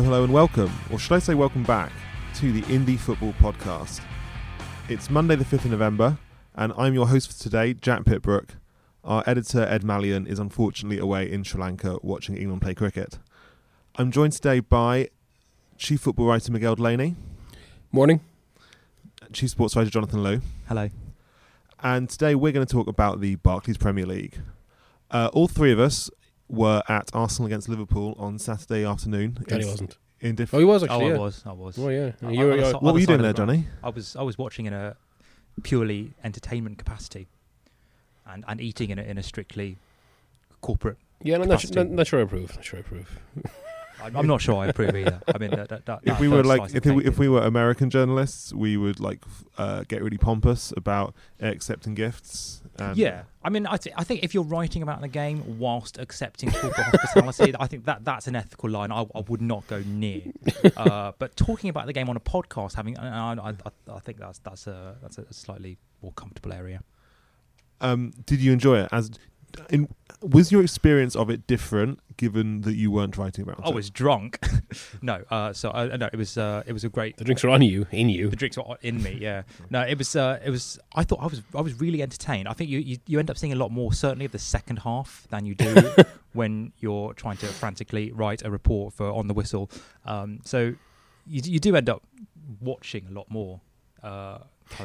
Hello and welcome, or should I say welcome back, to the Indie Football Podcast. It's Monday the 5th of November, and I'm your host for today, Jack Pitbrook. Our editor, Ed Malian, is unfortunately away in Sri Lanka watching England play cricket. I'm joined today by chief football writer Miguel Delaney. Morning. Chief sports writer Jonathan Liew. Hello. And today we're going to talk about the Barclays Premier League. All three of us were at Arsenal against Liverpool on Saturday afternoon. Johnny wasn't. Oh, he was actually. Oh, yeah. I was. Oh, yeah. What were you doing there, Johnny? I was watching in a purely entertainment capacity, and eating in a strictly corporate. Yeah, not sure I approve. I'm not sure I approve either. I mean, that if we were American journalists, we would get really pompous about accepting gifts. Yeah, I mean, I think if you're writing about the game whilst accepting corporate hospitality, I think that's an ethical line I would not go near. But talking about the game on a podcast, I think that's a slightly more comfortable area. Did you enjoy it? Was your experience of it different, given that you weren't writing about it? I was drunk. No, so no, it was a great. The drinks were on you, in you. The drinks were in me. Yeah. No, it was. I thought I was really entertained. I think you end up seeing a lot more, certainly of the second half, than you do when you're trying to frantically write a report for On the Whistle. So you do end up watching a lot more.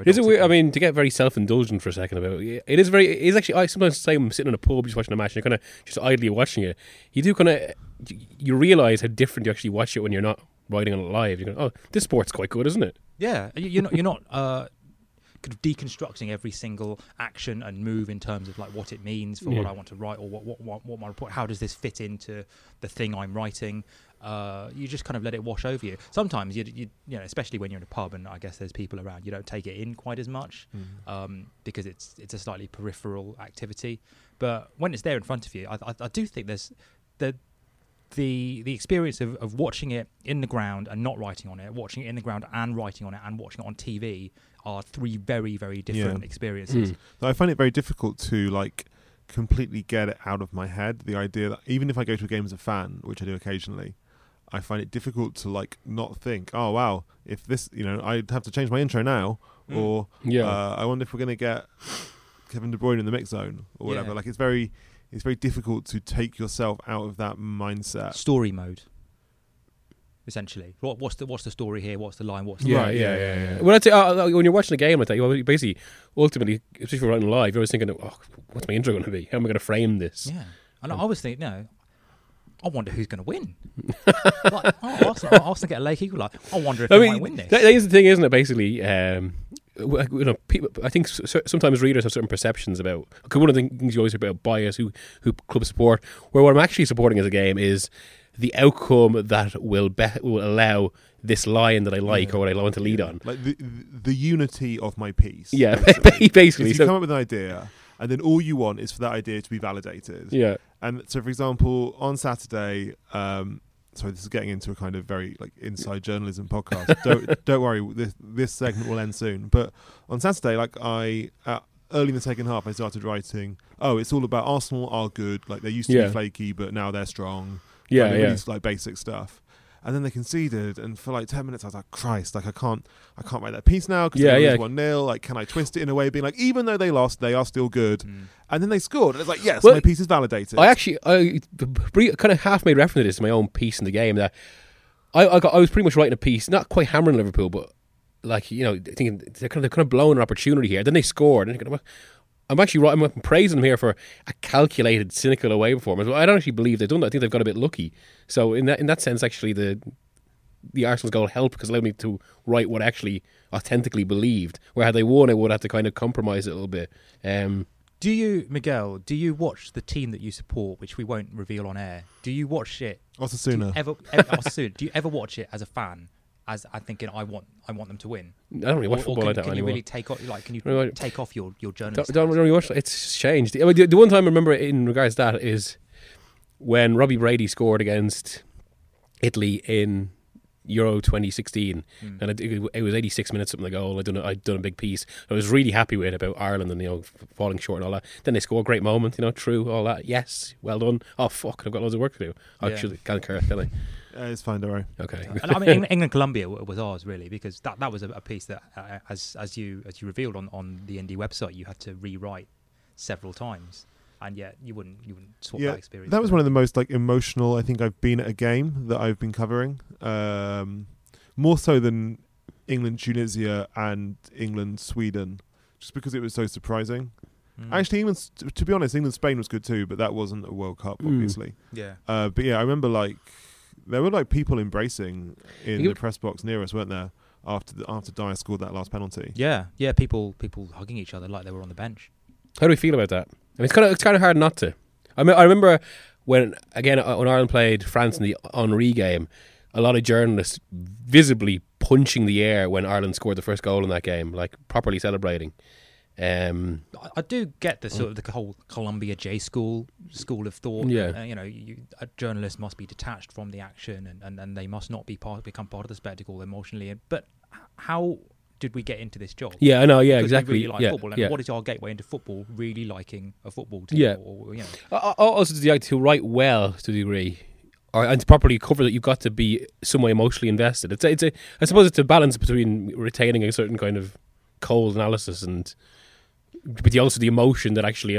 Is it weird? I mean, to get very self-indulgent for a second about it, it is actually, I sometimes say I'm sitting in a pub just watching a match and you're kind of just idly watching it. You do kind of, you realise how different you actually watch it when you're not riding on it live. You're going, oh, this sport's quite good, isn't it? Yeah, you're not kind of deconstructing every single action and move in terms of like what it means for what I want to write or what my report, how does this fit into the thing I'm writing. You just kind of let it wash over you. Sometimes, you know, especially when you're in a pub and I guess there's people around, you don't take it in quite as much because it's a slightly peripheral activity. But when it's there in front of you, I do think there's the experience of watching it in the ground and not writing on it, watching it in the ground and writing on it and watching it on TV are three very, very different experiences. Mm. So I find it very difficult to completely get it out of my head. The idea that even if I go to a game as a fan, which I do occasionally, I find it difficult to not think, oh wow, if this, you know, I'd have to change my intro now, or I wonder if we're going to get Kevin De Bruyne in the mix zone or whatever. Yeah. It's very difficult to take yourself out of that mindset. Story mode, essentially. What's the story here? What's the line? What's the line? Yeah. Well, I'd say, when you're watching a game like that, you basically ultimately, especially if you're writing live, you're always thinking, oh, what's my intro going to be? How am I going to frame this? Yeah, and I was thinking, no. I wonder who's going to win. Arsenal get a late equaliser. I wonder if they might win this. That is the thing, isn't it? Basically, people, I think sometimes readers have certain perceptions about. Because one of the things you always hear about bias, who clubs support. Where what I'm actually supporting as a game is the outcome that will allow this line that I like or what I want to lead on. Like the unity of my piece. Yeah, basically. If you come up with an idea, and then all you want is for that idea to be validated. Yeah. And so, for example, on Saturday, sorry, this is getting into a kind of very inside journalism podcast. Don't worry, this segment will end soon. But on Saturday, early in the second half, I started writing. Oh, it's all about Arsenal are good. Like they used to be flaky, but now they're strong. Yeah, yeah. Really, basic stuff. And then they conceded, and for 10 minutes, I was like, "Christ! I can't write that piece now because they lose 1-0. Can I twist it in a way, being even though they lost, they are still good." Mm. And then they scored, and it's yes, my piece is validated. I kind of half made reference to this in my own piece in the game that I was pretty much writing a piece, not quite hammering Liverpool, but thinking they're kind of blowing an opportunity here. Then they scored, and I'm actually right. I'm praising them here for a calculated, cynical away performance. Well, I don't actually believe they've done that. I think they've got a bit lucky. So in that sense, actually, the Arsenal's goal helped because it allowed me to write what I actually authentically believed. Where had they won, I would have to kind of compromise it a little bit. Do you, Miguel, do you watch the team that you support, which we won't reveal on air? Do you watch it? Osasuna. Do you ever watch it as a fan? As I'm thinking, I want them to win. I don't really watch football. Can you really take off? Like, can you take off your journalist? Don't really watch. It's changed. I mean, the one time I remember in regards to that is when Robbie Brady scored against Italy in Euro 2016, and it was 86 minutes something the goal. I'd done a big piece. I was really happy with it about Ireland and falling short and all that. Then they score, great moment, true, all that. Yes, well done. Oh fuck, I've got loads of work to do. Actually, can't care, can I? It's fine, don't worry. Okay. And I mean, England Colombia was ours really, because that was a piece that as you revealed on the Indie website, you had to rewrite several times. And yet you wouldn't swap that experience. That was one of the most emotional I think I've been at a game that I've been covering. More so than England Tunisia and England Sweden, just because it was so surprising. Actually, to be honest, England Spain was good too, but that wasn't a World Cup, obviously. Yeah. But yeah, I remember there were people embracing in the press box near us, weren't there? After Dyer scored that last penalty. Yeah, people hugging each other like they were on the bench. How do we feel about that? I mean, it's kind of hard not to. I mean, I remember when Ireland played France in the Henri game, a lot of journalists visibly punching the air when Ireland scored the first goal in that game, properly celebrating. I do get the sort of the whole Columbia J school of thought. Yeah. A journalist must be detached from the action, and they must not become part of the spectacle emotionally. But how did we get into this job? Yeah, I know. Yeah, exactly. We really like football, and what is our gateway into football? Really liking a football team. Yeah. Also, the idea to write well to a degree, and to properly cover that, you've got to be some way emotionally invested. I suppose it's a balance between retaining a certain kind of cold analysis but also the emotion that actually,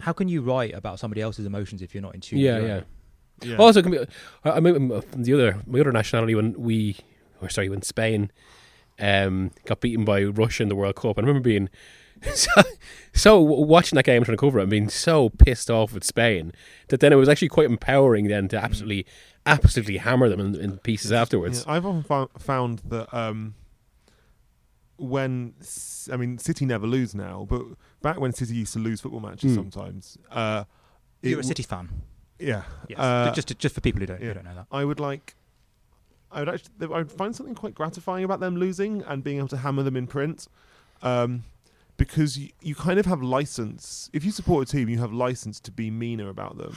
how can you write about somebody else's emotions if you're not in tune? Yeah. Also, my other nationality, when Spain got beaten by Russia in the World Cup, I remember being so watching that game, trying to cover it, and being so pissed off with Spain that then it was actually quite empowering then to absolutely hammer them in pieces afterwards. Yeah, I've often found that. When City never lose now, but back when City used to lose football matches sometimes, you're a City fan. Yeah, yes. Just for people who don't know that, I would find something quite gratifying about them losing and being able to hammer them in print, because you kind of have license. If you support a team, you have license to be meaner about them.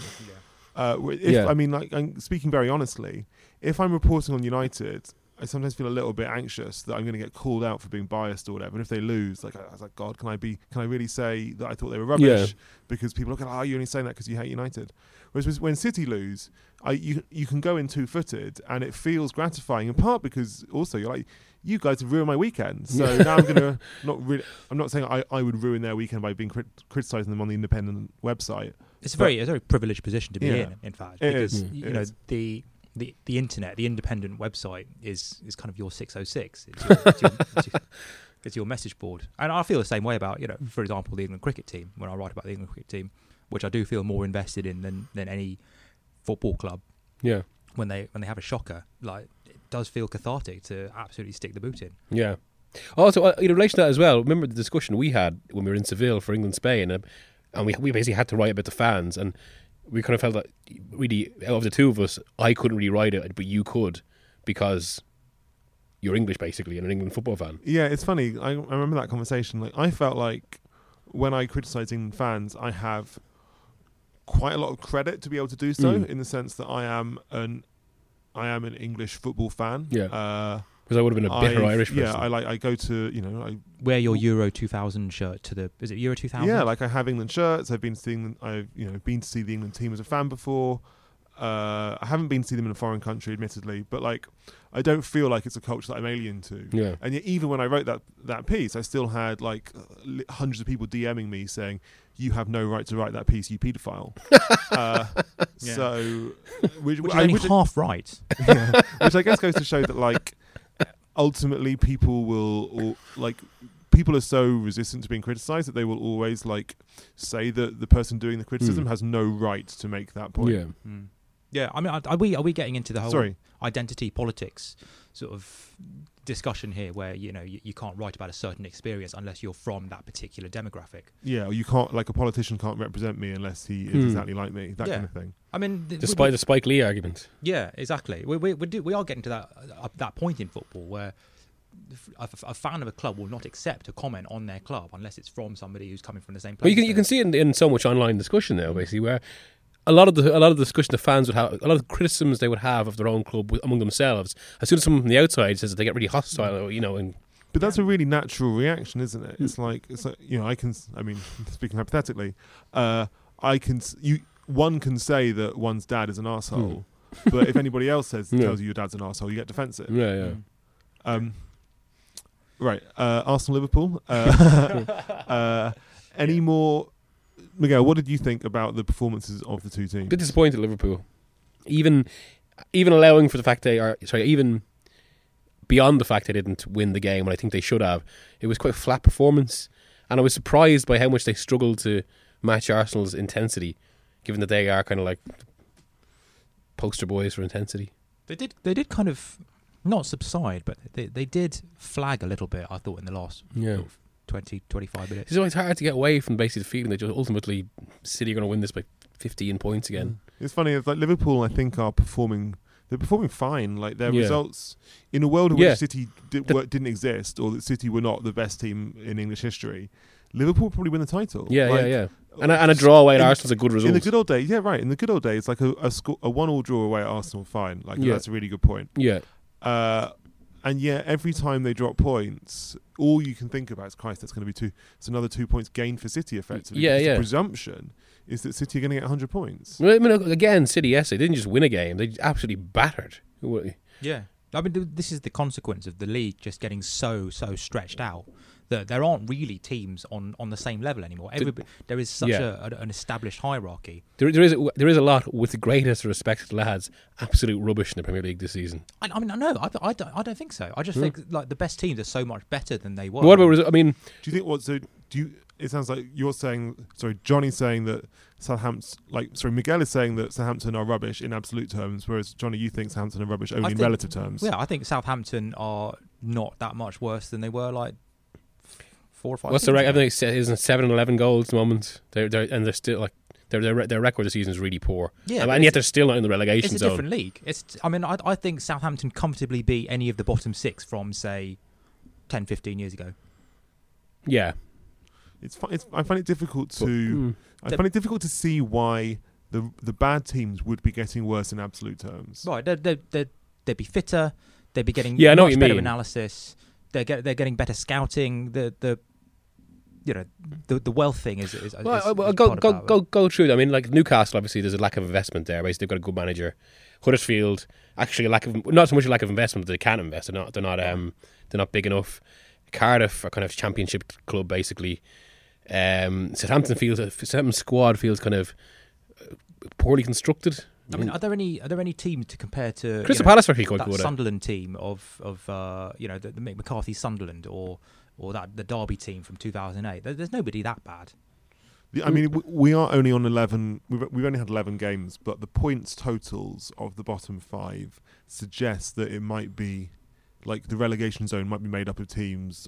Yeah. I'm speaking very honestly, if I'm reporting on United, I sometimes feel a little bit anxious that I'm going to get called out for being biased or whatever. And if they lose, I was like, God, can I really say that I thought they were rubbish? Yeah. Because people look at, you're only saying that because you hate United. Whereas when City lose, you can go in two-footed, and it feels gratifying, in part because also you're like, you guys have ruined my weekend. So now I'm going to not really... I'm not saying I would ruin their weekend by being criticising them on the Independent website. It's a very privileged position to be in fact. Because, the internet, the Independent website is kind of your 606. It's your message board. And I feel the same way about, for example, the England cricket team. When I write about the England cricket team, which I do feel more invested in than any football club. Yeah. When they have a shocker, it does feel cathartic to absolutely stick the boot in. Yeah. Also, in relation to that as well, remember the discussion we had when we were in Seville for England Spain, and we basically had to write about the fans, and we kind of felt that, really, out of the two of us, I couldn't really write it, but you could, because you're English, basically, and an England football fan. Yeah, it's funny. I remember that conversation. I felt like when I criticise England fans, I have quite a lot of credit to be able to do so, in the sense that I am an English football fan. Yeah. Because I would have been a bitter Irish person. Yeah, I go to, I wear your Euro 2000 shirt to the... Is it Euro 2000? Yeah, I have England shirts. I've been seeing... I've been to see the England team as a fan before. I haven't been to see them in a foreign country, admittedly, but I don't feel like it's a culture that I'm alien to. Yeah. And yet, even when I wrote that piece, I still had hundreds of people DMing me saying, "You have no right to write that piece, you paedophile." So, which is only half right. Yeah, which I guess goes to show that ultimately, people will people are so resistant to being criticised that they will always say that the person doing the criticism has no right to make that point. Yeah. Yeah, I mean, are we getting into the whole identity politics sort of discussion here, where you can't write about a certain experience unless you're from that particular demographic? Yeah, or you can't, like, a politician can't represent me unless he is exactly like me. That kind of thing. I mean, despite the Spike Lee argument. Yeah, exactly. We are getting to that point in football where a fan of a club will not accept a comment on their club unless it's from somebody who's coming from the same place. Well, you can see in so much online discussion now, basically, where a lot of the discussion the fans would have, a lot of criticisms they would have of their own club among themselves. As soon as someone from the outside says that, they get really hostile, But that's a really natural reaction, isn't it? It's like speaking hypothetically, one can say that one's dad is an arsehole, but if anybody else tells you your dad's an arsehole, you get defensive. Yeah, yeah. Arsenal, Liverpool. Any more? Miguel, what did you think about the performances of the two teams? A bit disappointed at Liverpool. Even allowing for the fact even beyond the fact they didn't win the game, when I think they should have, it was quite a flat performance. And I was surprised by how much they struggled to match Arsenal's intensity, given that they are kind of like poster boys for intensity. They did kind of not subside, but they did flag a little bit, I thought, in the last 20-25 minutes. So it's hard to get away from basically the feeling that ultimately City are going to win this by 15 points again. It's funny, it's like Liverpool, I think, are performing fine. Like their results, in a world in which City didn't exist, or that City were not the best team in English history, Liverpool would probably win the title. Yeah. And a draw away at Arsenal's a good result. In the good old days, in the good old days, like a 1-1 draw away at Arsenal, fine. That's a really good point. Yeah. And every time they drop points, all you can think about is, Christ, that's going to be it's another 2 points gained for City, effectively. The presumption is that City are going to get 100 points. Well, I mean, again, City, they didn't just win a game. They absolutely battered. Yeah. I mean, this is the consequence of the league just getting so stretched out that there aren't really teams on the same level anymore. There is such an established hierarchy. There is a lot, with the greatest respect to lads, absolute rubbish in the Premier League this season. I don't think so. I just think the best teams are so much better than they were. What about? I mean, do you think what? So do you? It sounds like you're saying. Sorry, Johnny's saying that Southampton. Miguel is saying that Southampton are rubbish in absolute terms, whereas Johnny, you think Southampton are rubbish only in relative terms. Yeah, I think Southampton are not that much worse than they were. 4 or 5. What's the record? I think it's 7 and 11 goals at the moment. They're still their record this season is really poor. Yeah, and yet they're still not in the relegation zone. It's a different league. I think Southampton comfortably beat any of the bottom six from, say, 10, 15 years ago. Yeah, I find it difficult to see why the bad teams would be getting worse in absolute terms. Right, they'd be fitter. They'd be getting much better analysis. They're getting better scouting. The wealth thing is go through that. I mean, Newcastle, obviously, there's a lack of investment there. Basically, they've got a good manager. Huddersfield, actually, not so much a lack of investment, but they can invest. They're not big enough. Cardiff, a kind of championship club, basically. Southampton's squad feels kind of poorly constructed. I mean, are there any teams to compare to? Crystal Palace are actually quite good. That Sunderland team of the McCarthy Sunderland or that the Derby team from 2008. There's nobody that bad. I mean, we are only on 11. We've only had 11 games, but the points totals of the bottom five suggest that it might be the relegation zone might be made up of teams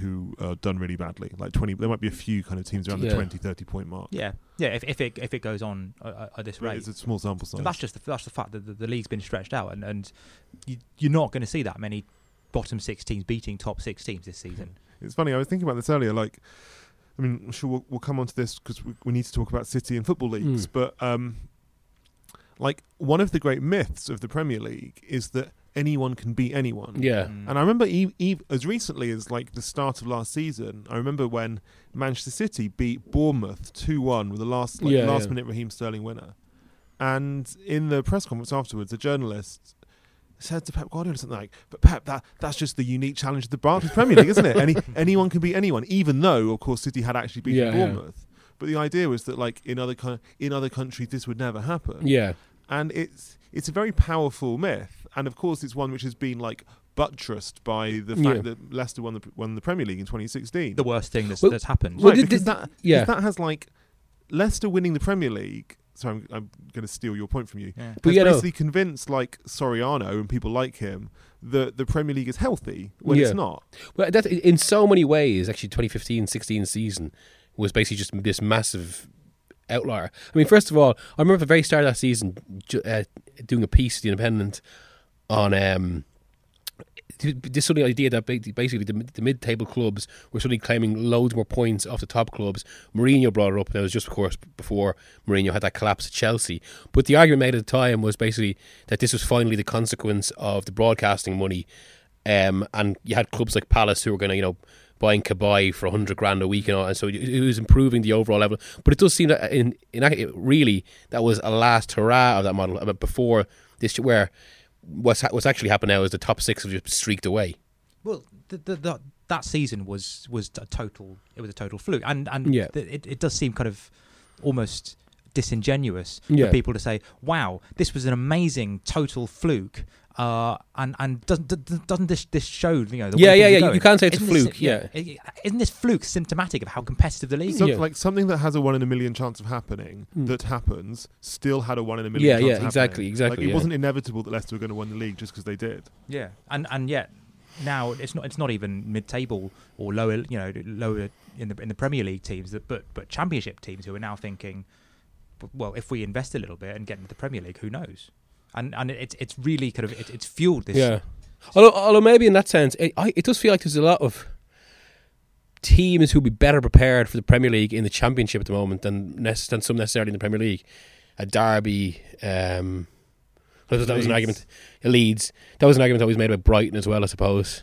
who are done really badly. There might be a few kind of teams around the 20, 30 point mark. Yeah. Yeah, if it goes on at this rate. It's a small sample size. That's the fact that the league's been stretched out and you're not going to see that many bottom six teams beating top six teams this season. It's funny, I was thinking about this earlier, I'm sure we'll come on to this because we need to talk about City and football leagues, but one of the great myths of the Premier League is that anyone can beat anyone. Yeah. Mm. And I remember as recently as the start of last season, I remember when Manchester City beat Bournemouth 2-1 with the last minute Raheem Sterling winner. And in the press conference afterwards, a journalist said to Pep Guardiola something but Pep, that's just the unique challenge of the Barclays Premier League, isn't it? Anyone can beat anyone, even though, of course, City had actually beaten Bournemouth. Yeah. But the idea was that in other countries this would never happen. Yeah. And it's a very powerful myth, and of course it's one which has been buttressed by the fact that Leicester won the Premier League in 2016. The worst thing that's happened. Well, right, because that has Leicester winning the Premier League so I'm going to steal your point from you. Yeah. But basically convinced, like Soriano and people like him, that the Premier League is healthy when it's not. Well, that, in so many ways, actually, 2015-16 season was basically just this massive outlier. I mean, first of all, I remember at the very start of that season doing a piece, The Independent, on this sort of idea that basically the mid-table clubs were suddenly claiming loads more points off the top clubs. Mourinho brought it up, and it was just, of course, before Mourinho had that collapse at Chelsea. But the argument made at the time was basically that this was finally the consequence of the broadcasting money, and you had clubs like Palace who were going to, buying Kabay for $100,000 a week and all, and so it was improving the overall level. But it does seem that in really that was a last hurrah of that model. But before this, where what's actually happened now is the top six have just streaked away. Well, that season was a total. It was a total fluke, and it does seem kind of almost disingenuous for people to say, "Wow, this was an amazing total fluke." And doesn't this show the way you can't say it's a fluke isn't this fluke symptomatic of how competitive the league is? Like something that has a 1 in a million chance of happening that happens still had a 1 in a million chance of happening. Exactly It wasn't inevitable that Leicester were going to win the league just because they did and yet now it's not even mid-table or lower in the Premier League teams but Championship teams who are now thinking, well, if we invest a little bit and get into the Premier League, who knows? And it's really kind of it's fueled this. Yeah, although maybe in that sense, it does feel like there's a lot of teams who'll be better prepared for the Premier League in the Championship at the moment than some necessarily in the Premier League. A Derby, that was an argument. Leeds, that was an argument always made about Brighton as well, I suppose.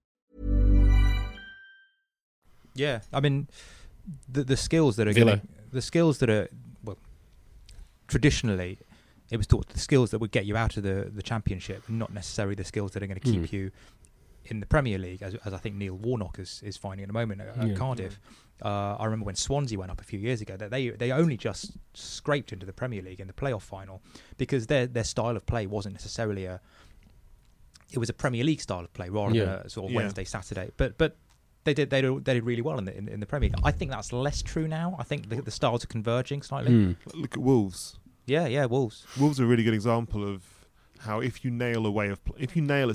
Yeah, I mean, the skills that are traditionally, it was thought the skills that would get you out of the Championship, not necessarily the skills that are going to keep you in the Premier League, as I think Neil Warnock is finding at the moment at Cardiff. Yeah. I remember when Swansea went up a few years ago, that they only just scraped into the Premier League in the playoff final because their style of play wasn't necessarily it was a Premier League style of play rather than a sort of Wednesday, Saturday, but. They did really well in the Premier League. I think that's less true now. I think the styles are converging slightly. Look at Wolves. Yeah, Wolves. Wolves are a really good example of how if you nail a way of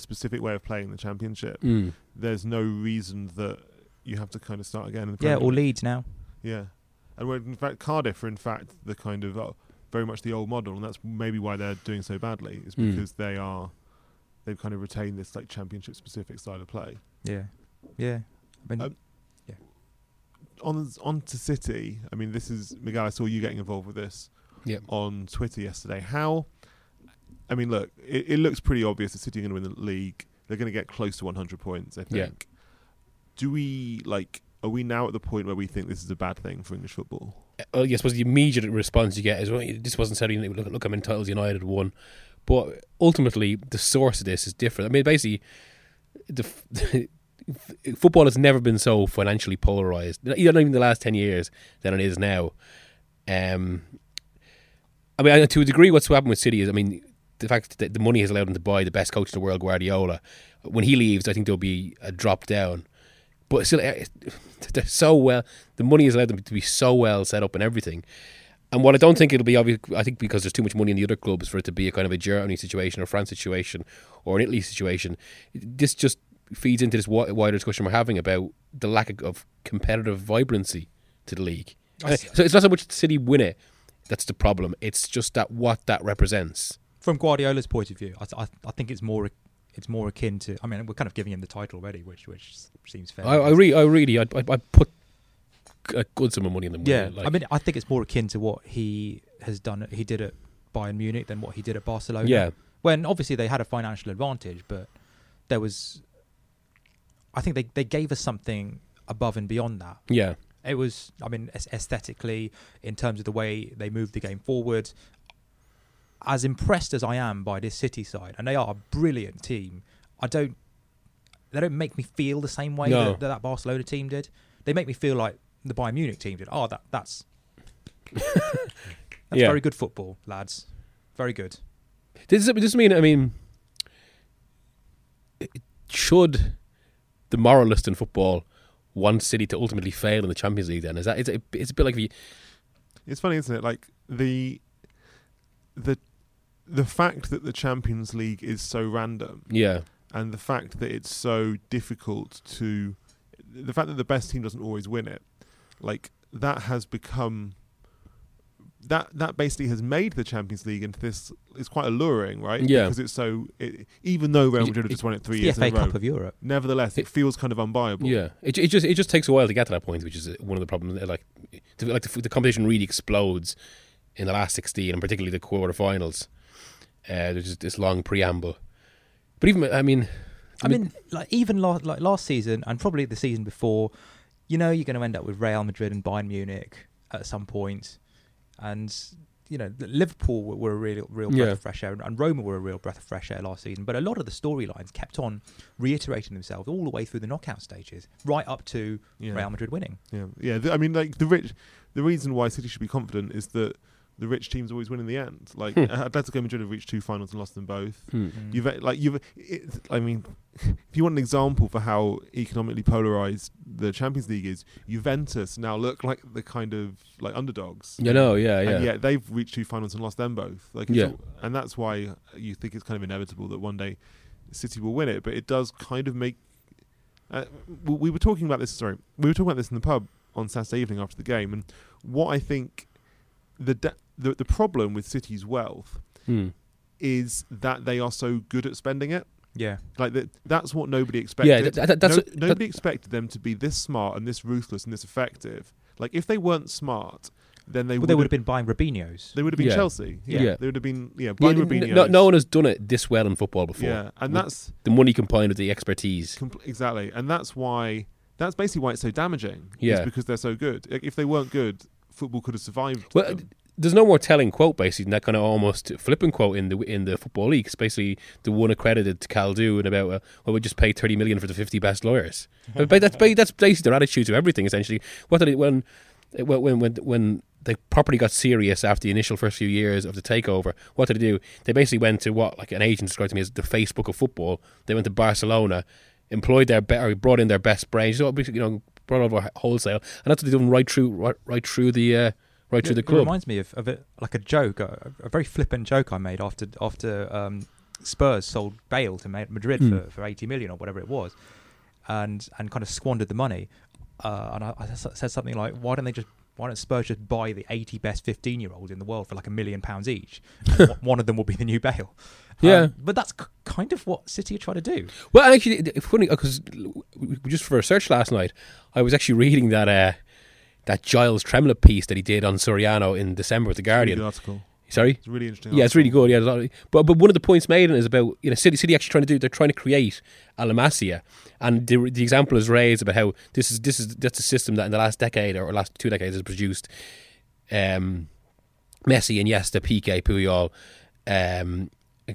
specific way of playing the Championship, there's no reason that you have to kind of start again in the Premier League. Yeah, or Leeds now. Yeah, and Cardiff are in fact the kind of very much the old model, and that's maybe why they're doing so badly. Is because they've kind of retained this like Championship specific style of play. Yeah. On to City. I mean, this is Miguel. I saw you getting involved with this on Twitter yesterday. How? I mean, look, it looks pretty obvious that City are going to win the league. They're going to get close to 100 points, I think. Yeah. Are we now at the point where we think this is a bad thing for English football? Well, I suppose the immediate response you get is, well, this wasn't said. Look, I'm entitled. United won, but ultimately the source of this is different. I mean, basically football has never been so financially polarised, not even the last 10 years, than it is now. I mean, to a degree, what's happened with City is, I mean, the fact that the money has allowed them to buy the best coach in the world, Guardiola. When he leaves, I think there'll be a drop down. But still, the money has allowed them to be so well set up and everything. And what I don't think it'll be obvious, I think because there's too much money in the other clubs for it to be a kind of a Germany situation or France situation or an Italy situation. This just feeds into this wider discussion we're having about the lack of competitive vibrancy to the league. So it's not so much the City win it that's the problem, it's just that what that represents. From Guardiola's point of view, I think it's more akin to, I mean, we're kind of giving him the title already, which seems fair. I'd put a good sum of money in them. Yeah, I mean, I think it's more akin to what he has done, he did at Bayern Munich than what he did at Barcelona. Yeah. When obviously they had a financial advantage, but there was, I think they gave us something above and beyond that. Yeah. It was, I mean, aesthetically, in terms of the way they moved the game forward, as impressed as I am by this City side, and they are a brilliant team, they don't make me feel the same way that Barcelona team did. They make me feel like the Bayern Munich team did. Oh, that's very good football, lads. Very good. Does this mean, should the moralist in football want City to ultimately fail in the Champions League then? It's a bit like the... It's funny, isn't it? Like the fact that the Champions League is so random. Yeah. And the fact that it's so difficult to... The fact that the best team doesn't always win it, like, that has become... That basically has made the Champions League into this. It's quite alluring, right? Yeah. Because it's so. Even though Real Madrid have just won it three years in a row, the FA Cup of Europe. Nevertheless, it feels kind of unbuyable. Yeah. It just takes a while to get to that point, which is one of the problems. The competition really explodes in the last 16, and particularly the quarterfinals. There's just this long preamble. But even even last season and probably the season before, you know, you're going to end up with Real Madrid and Bayern Munich at some point. And, you know, Liverpool were a real breath of fresh air, and Roma were a real breath of fresh air last season. But a lot of the storylines kept on reiterating themselves all the way through the knockout stages, right up to Real Madrid winning. Yeah, yeah. The reason why City should be confident is that the rich teams always win in the end. Like Atletico Madrid have reached two finals and lost them both. If you want an example for how economically polarized the Champions League is, Juventus now look like the kind of underdogs. And yet they've reached two finals and lost them both. And that's why you think it's kind of inevitable that one day City will win it. But it does kind of make. We were talking about this. Sorry, we were talking about this in the pub on Saturday evening after the game, and what I think the problem with City's wealth is that they are so good at spending it. Yeah, that's what nobody expected. Yeah, nobody expected them to be this smart and this ruthless and this effective. Like, if they weren't smart, then they would have been buying Robinho's. They would have been Chelsea. Yeah. They would have been buying Robinho's. No one has done it this well in football before. Yeah, and that's the money combined with the expertise. Exactly, and that's basically why it's so damaging. Yeah, is because they're so good. If they weren't good, football could have survived. Well, there's no more telling quote, basically, than that kind of almost flippant quote in the Football League. It's basically the one accredited to Caldew and about, we'll just pay 30 million for the 50 best lawyers. But that's basically their attitude to everything, essentially. When they properly got serious after the initial first few years of the takeover, what did they do? They basically went to what, like, an agent described to me as the Facebook of football. They went to Barcelona, brought in their best brains, brought over wholesale, and that's what they've done right through the club. It reminds me of it, like a joke, a very flippant joke I made after Spurs sold Bale to Madrid for 80 million or whatever it was, and kind of squandered the money. And I said something like, why don't Spurs just buy the 80 best 15-year-olds in the world for like £1 million each? And one of them will be the new Bale. Yeah. But that's kind of what City are trying to do. Well, actually, it's funny, because just for a search last night, I was actually reading that Giles Tremlett piece that he did on Soriano in December with The Guardian. It's a really good article. Sorry? It's a really interesting article. Yeah, it's really good. Yeah, but one of the points made is about, City actually they're trying to create a La Masia. And the example is raised about how that's a system that in the last decade or last two decades has produced Messi, Iniesta, Piqué, Puyol,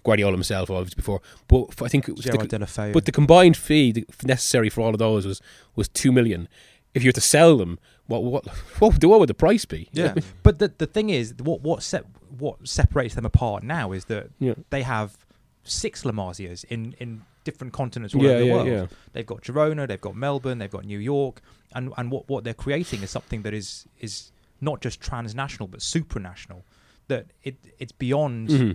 Guardiola himself, obviously, before. But I think the combined fee necessary for all of those was 2 million. If you were to sell them, what would the price be? Yeah, but the thing is, what separates them apart now is that they have 6 La Masias in different continents all over the world. Yeah. They've got Girona, they've got Melbourne, they've got New York, and what they're creating is something that is not just transnational but supranational. That it's beyond. Mm-hmm.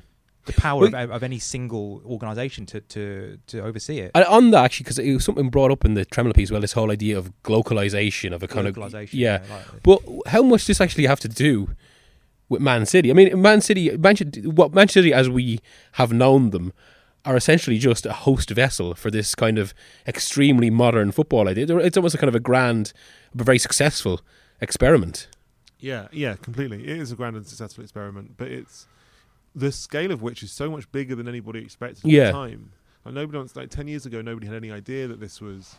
The power of any single organisation to oversee it. And on that, actually, because it was something brought up in the Tremolo piece, well, this whole idea of glocalisation of a kind of... But how much does this actually have to do with Man City? I mean, Manchester City, as we have known them, are essentially just a host vessel for this kind of extremely modern football idea. It's almost a kind of a grand, but very successful experiment. Yeah, completely. It is a grand and successful experiment, but it's... The scale of which is so much bigger than anybody expected at the time. Like 10 years ago, nobody had any idea that this was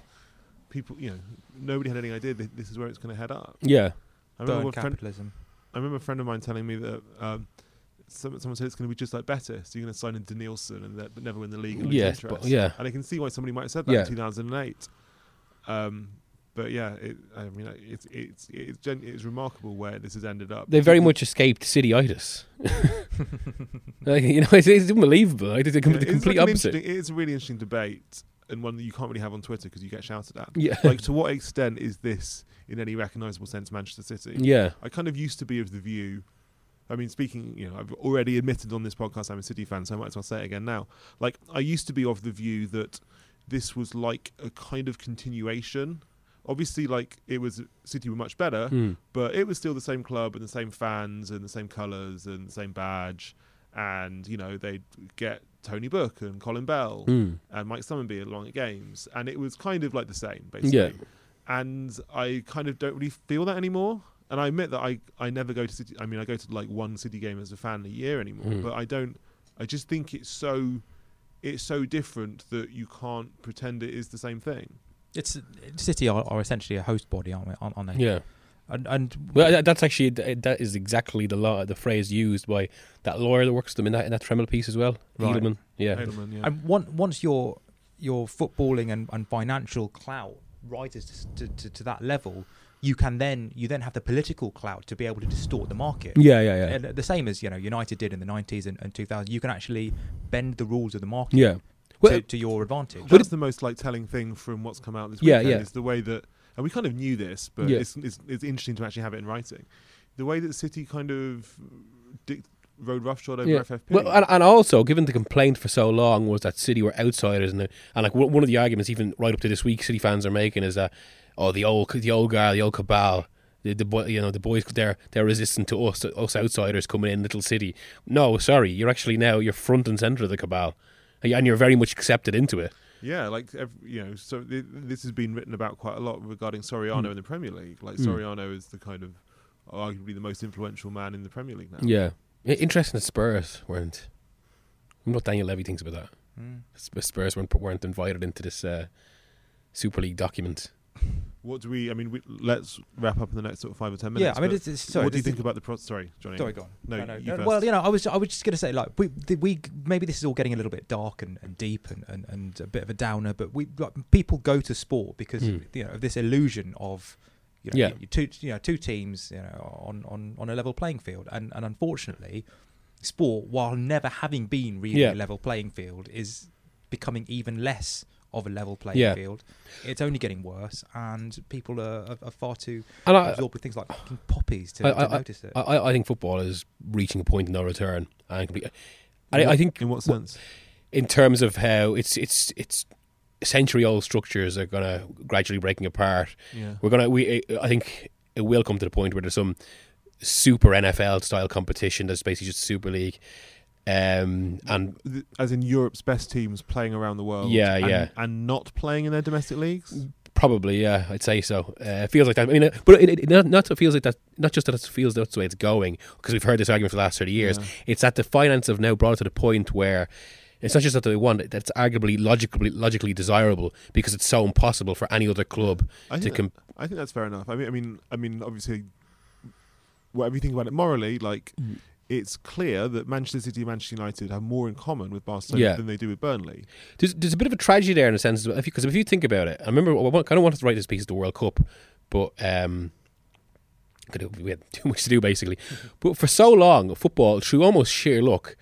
people, you know, nobody had any idea that this is where it's going to head up. Yeah. I remember a friend of mine telling me that someone said it's going to be just like Betis. You're going to sign in Danielson and that, but never win the league. And I can see why somebody might have said that in 2008. But yeah, it's remarkable where this has ended up. They very much escaped Cityitis. Like, you know, it's unbelievable. Like, it's the complete opposite. It is a really interesting debate, and one that you can't really have on Twitter because you get shouted at. Yeah. Like, to what extent is this in any recognisable sense Manchester City? Yeah. I kind of used to be of the view. I mean, speaking, you know, I've already admitted on this podcast I'm a City fan, so I might as well say it again now. Like, I used to be of the view that this was like a kind of continuation. Obviously, like, it was, City were much better, but it was still the same club and the same fans and the same colours and the same badge. And, you know, they'd get Tony Book and Colin Bell and Mike Summonby along at games. And it was kind of like the same, basically. Yeah. And I kind of don't really feel that anymore. And I admit that I never go to City. I mean, I go to like one City game as a fan a year anymore, but I don't. I just think it's so different that you can't pretend it is the same thing. It's City are essentially a host body, aren't they? Yeah. And well, that's actually that is exactly the phrase used by that lawyer that works with them in that Tremel piece as well. Right. Edelman. Yeah. Edelman, yeah. And once your footballing and financial clout rises to that level, you then have the political clout to be able to distort the market. Yeah. And the same as, you know, United did in the 90s and 2000. You can actually bend the rules of the market to your advantage. That's the most like telling thing from what's come out this weekend. Yeah. Is the way that, and we kind of knew this, but it's interesting to actually have it in writing. The way that City kind of rode roughshod over FFP. Well, and also, given the complaint for so long was that City were outsiders, and like one of the arguments even right up to this week, City fans are making is that, oh, the old cabal, the boys, they're resistant to us outsiders coming in, little City. No, sorry, you're actually now you're front and centre of the cabal, and you're very much accepted into it. Yeah, like, you know, so this has been written about quite a lot regarding Soriano in the Premier League. Like, Soriano is the kind of arguably the most influential man in the Premier League now. Yeah. Interesting that Spurs weren't. I don't know what Daniel Levy thinks about that. Spurs weren't invited into this Super League document. What do we? I mean, let's wrap up in the next sort of 5 or 10 minutes. Yeah, I mean, what do you think about the process? Sorry, Johnny. Sorry, go on. No. Well, you know, I was just going to say, like, we maybe this is all getting a little bit dark and deep and a bit of a downer, but people go to sport because you know, of this illusion of. You know, two teams, you know, on a level playing field, and unfortunately, sport, while never having been really a level playing field, is becoming even less of a level playing field. It's only getting worse, and people are far too absorbed with things like fucking poppies to notice it. I think football is reaching a point of no return. I think in what sense? In terms of how it's century-old structures are going to gradually breaking apart. Yeah. I think it will come to the point where there's some super NFL-style competition that's basically just Super League, and as in Europe's best teams playing around the world. And not playing in their domestic leagues. Probably, yeah, I'd say so. It feels like that. I mean, but it feels like that. Not just that it feels that's the way it's going, because we've heard this argument for the last 30 years. Yeah. It's that the finance have now brought it to the point where. It's not just that they want; that's arguably logically desirable because it's so impossible for any other club to compete. I think that's fair enough. I mean, obviously, whatever you think about it morally, like it's clear that Manchester City and Manchester United have more in common with Barcelona than they do with Burnley. There's a bit of a tragedy there in a sense, because if you think about it, I remember I kind of wanted to write this piece at the World Cup, but we had too much to do basically. But for so long, football, through almost sheer luck,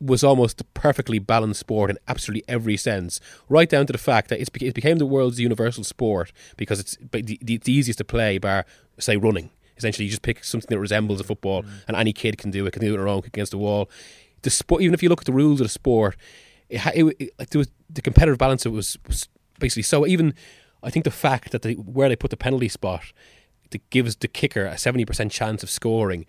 was almost a perfectly balanced sport in absolutely every sense, right down to the fact that it became the world's universal sport because it's the easiest to play bar, say, running. Essentially, you just pick something that resembles a football and any kid can do it, on their own, kick against the wall. The sport, even if you look at the rules of the sport, the competitive balance of it was basically so... Even, I think the fact that where they put the penalty spot that gives the kicker a 70% chance of scoring...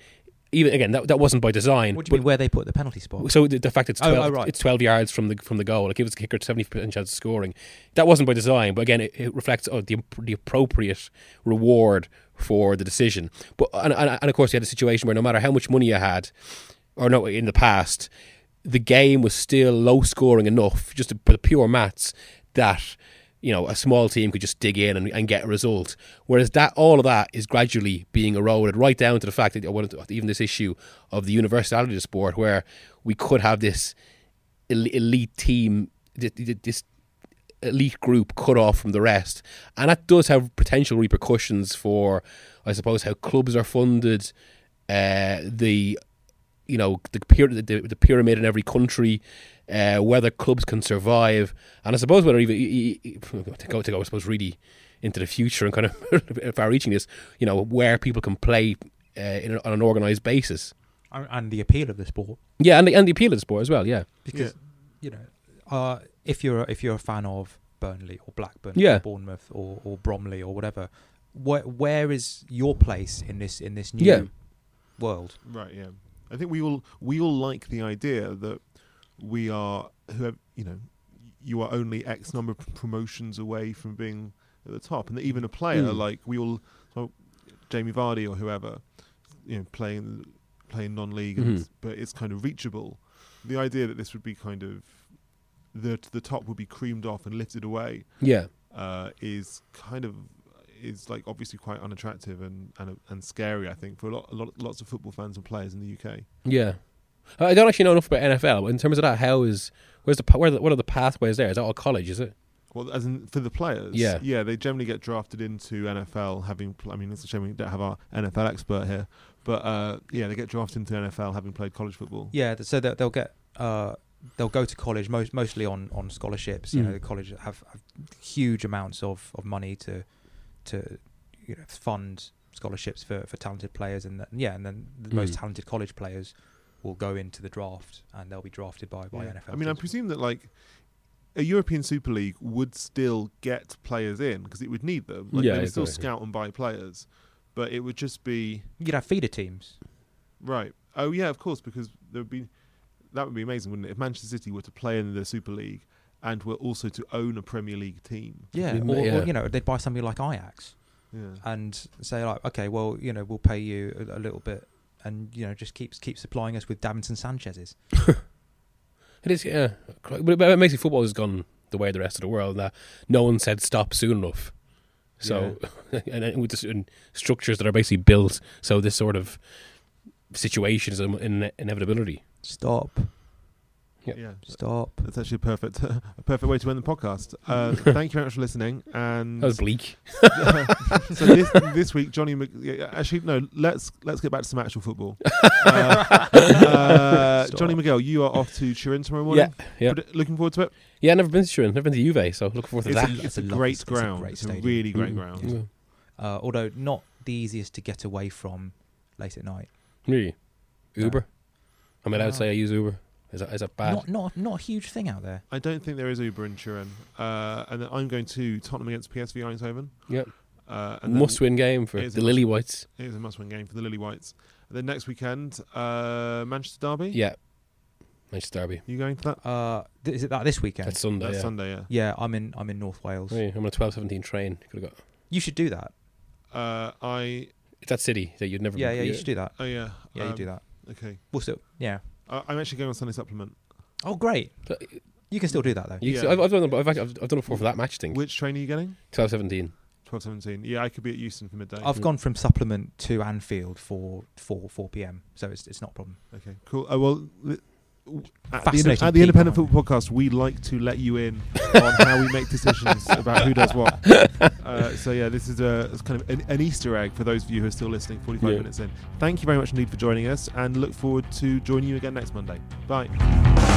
Even again, that wasn't by design. What do you mean where they put the penalty spot? So the fact it's 12, right. It's 12 yards from the goal, it gives the kicker 70% chance of scoring. That wasn't by design, but again, it reflects the appropriate reward for the decision. But and of course, you had a situation where no matter how much money you had, in the past, the game was still low scoring enough, just for the pure maths that you know, a small team could just dig in and get a result. Whereas that all of that is gradually being eroded, right down to the fact that even this issue of the universality of the sport, where we could have this elite team, this elite group cut off from the rest. And that does have potential repercussions for, I suppose, how clubs are funded, the pyramid in every country, whether clubs can survive, and I suppose whether even to go really into the future and kind of far-reaching this, you know, where people can play on an organised basis, and the appeal of the sport. Yeah, and the appeal of the sport as well. Yeah, because you know, if you're a fan of Burnley or Blackburn, or Bournemouth or Bromley or whatever, where is your place in this new world? Right. Yeah. I think we all like the idea that we are, you are only X number of promotions away from being at the top, and that even a player like Jamie Vardy or whoever, playing non-league, but it's kind of reachable. The idea that this would be kind of the top would be creamed off and lifted away, is like obviously quite unattractive and scary, I think, for lots of football fans and players in the UK. Yeah, I don't actually know enough about NFL, but in terms of that, what are the pathways there? Is that all college? Is it? Well, as in for the players, yeah, they generally get drafted into NFL. It's a shame we don't have our NFL expert here, but they get drafted into NFL having played college football. Yeah, so they'll get. They'll go to college mostly on scholarships. You know, the college have huge amounts of money to fund scholarships for talented players, and then the most talented college players will go into the draft, and they'll be drafted by NFL. I mean, I presume that like a European Super League would still get players in because it would need them. Like, they would still scout and buy players, but it would just be you'd have feeder teams, right? Oh yeah, of course, because that would be amazing, wouldn't it? If Manchester City were to play in the Super League and were also to own a Premier League team, or they'd buy somebody like Ajax, and say like, okay, well, you know, we'll pay you a little bit, and you know, just keep supplying us with Davinson Sanchez's. It is, yeah. But basically, football has gone the way of the rest of the world. That no one said stop soon enough. So, and structures that are basically built so this sort of situation is an inevitability. Stop. Yeah, stop. That's actually a perfect way to end the podcast. Thank you very much for listening. And that was bleak. So this week, let's get back to some actual football. Johnny Miguel, you are off to Turin tomorrow morning. Yeah. Looking forward to it. Yeah, I've never been to Turin. Never been to Juve, so looking forward to that. It's a great ground. It's a really great ground. Yeah. Although not the easiest to get away from late at night. Really? Uber? No. I mean, I would say I use Uber. Is that bad? Not a huge thing out there. I don't think there is Uber in Turin. And then I'm going to Tottenham against PSV Eindhoven. Yep. Must-win game for the Lily Whites. It is a must-win game for the Lily Whites. And then next weekend, Manchester Derby? Yeah. Manchester Derby. You going to that? Is it that this weekend? That's Sunday. That's Sunday, yeah. Yeah, I'm in North Wales. Really? I'm on a 12:17 train. You should do that. It's that city that you'd never been to. Yeah, you should do that. Oh, yeah. Yeah, you do that. Okay. We'll still, yeah. I'm actually going on Sunday Supplement. Oh, great. You can still do that, though. I've done it for that match thing. Which train are you getting? 12:17. 12:17. Yeah, I could be at Euston for midday. I've gone from Supplement to Anfield for 4 p.m, so it's not a problem. Okay, cool. At the Independent Football Podcast, we like to let you in on how we make decisions about who does what. This is kind of an Easter egg for those of you who are still listening 45 minutes in. Thank you very much indeed for joining us, and look forward to joining you again next Monday. Bye.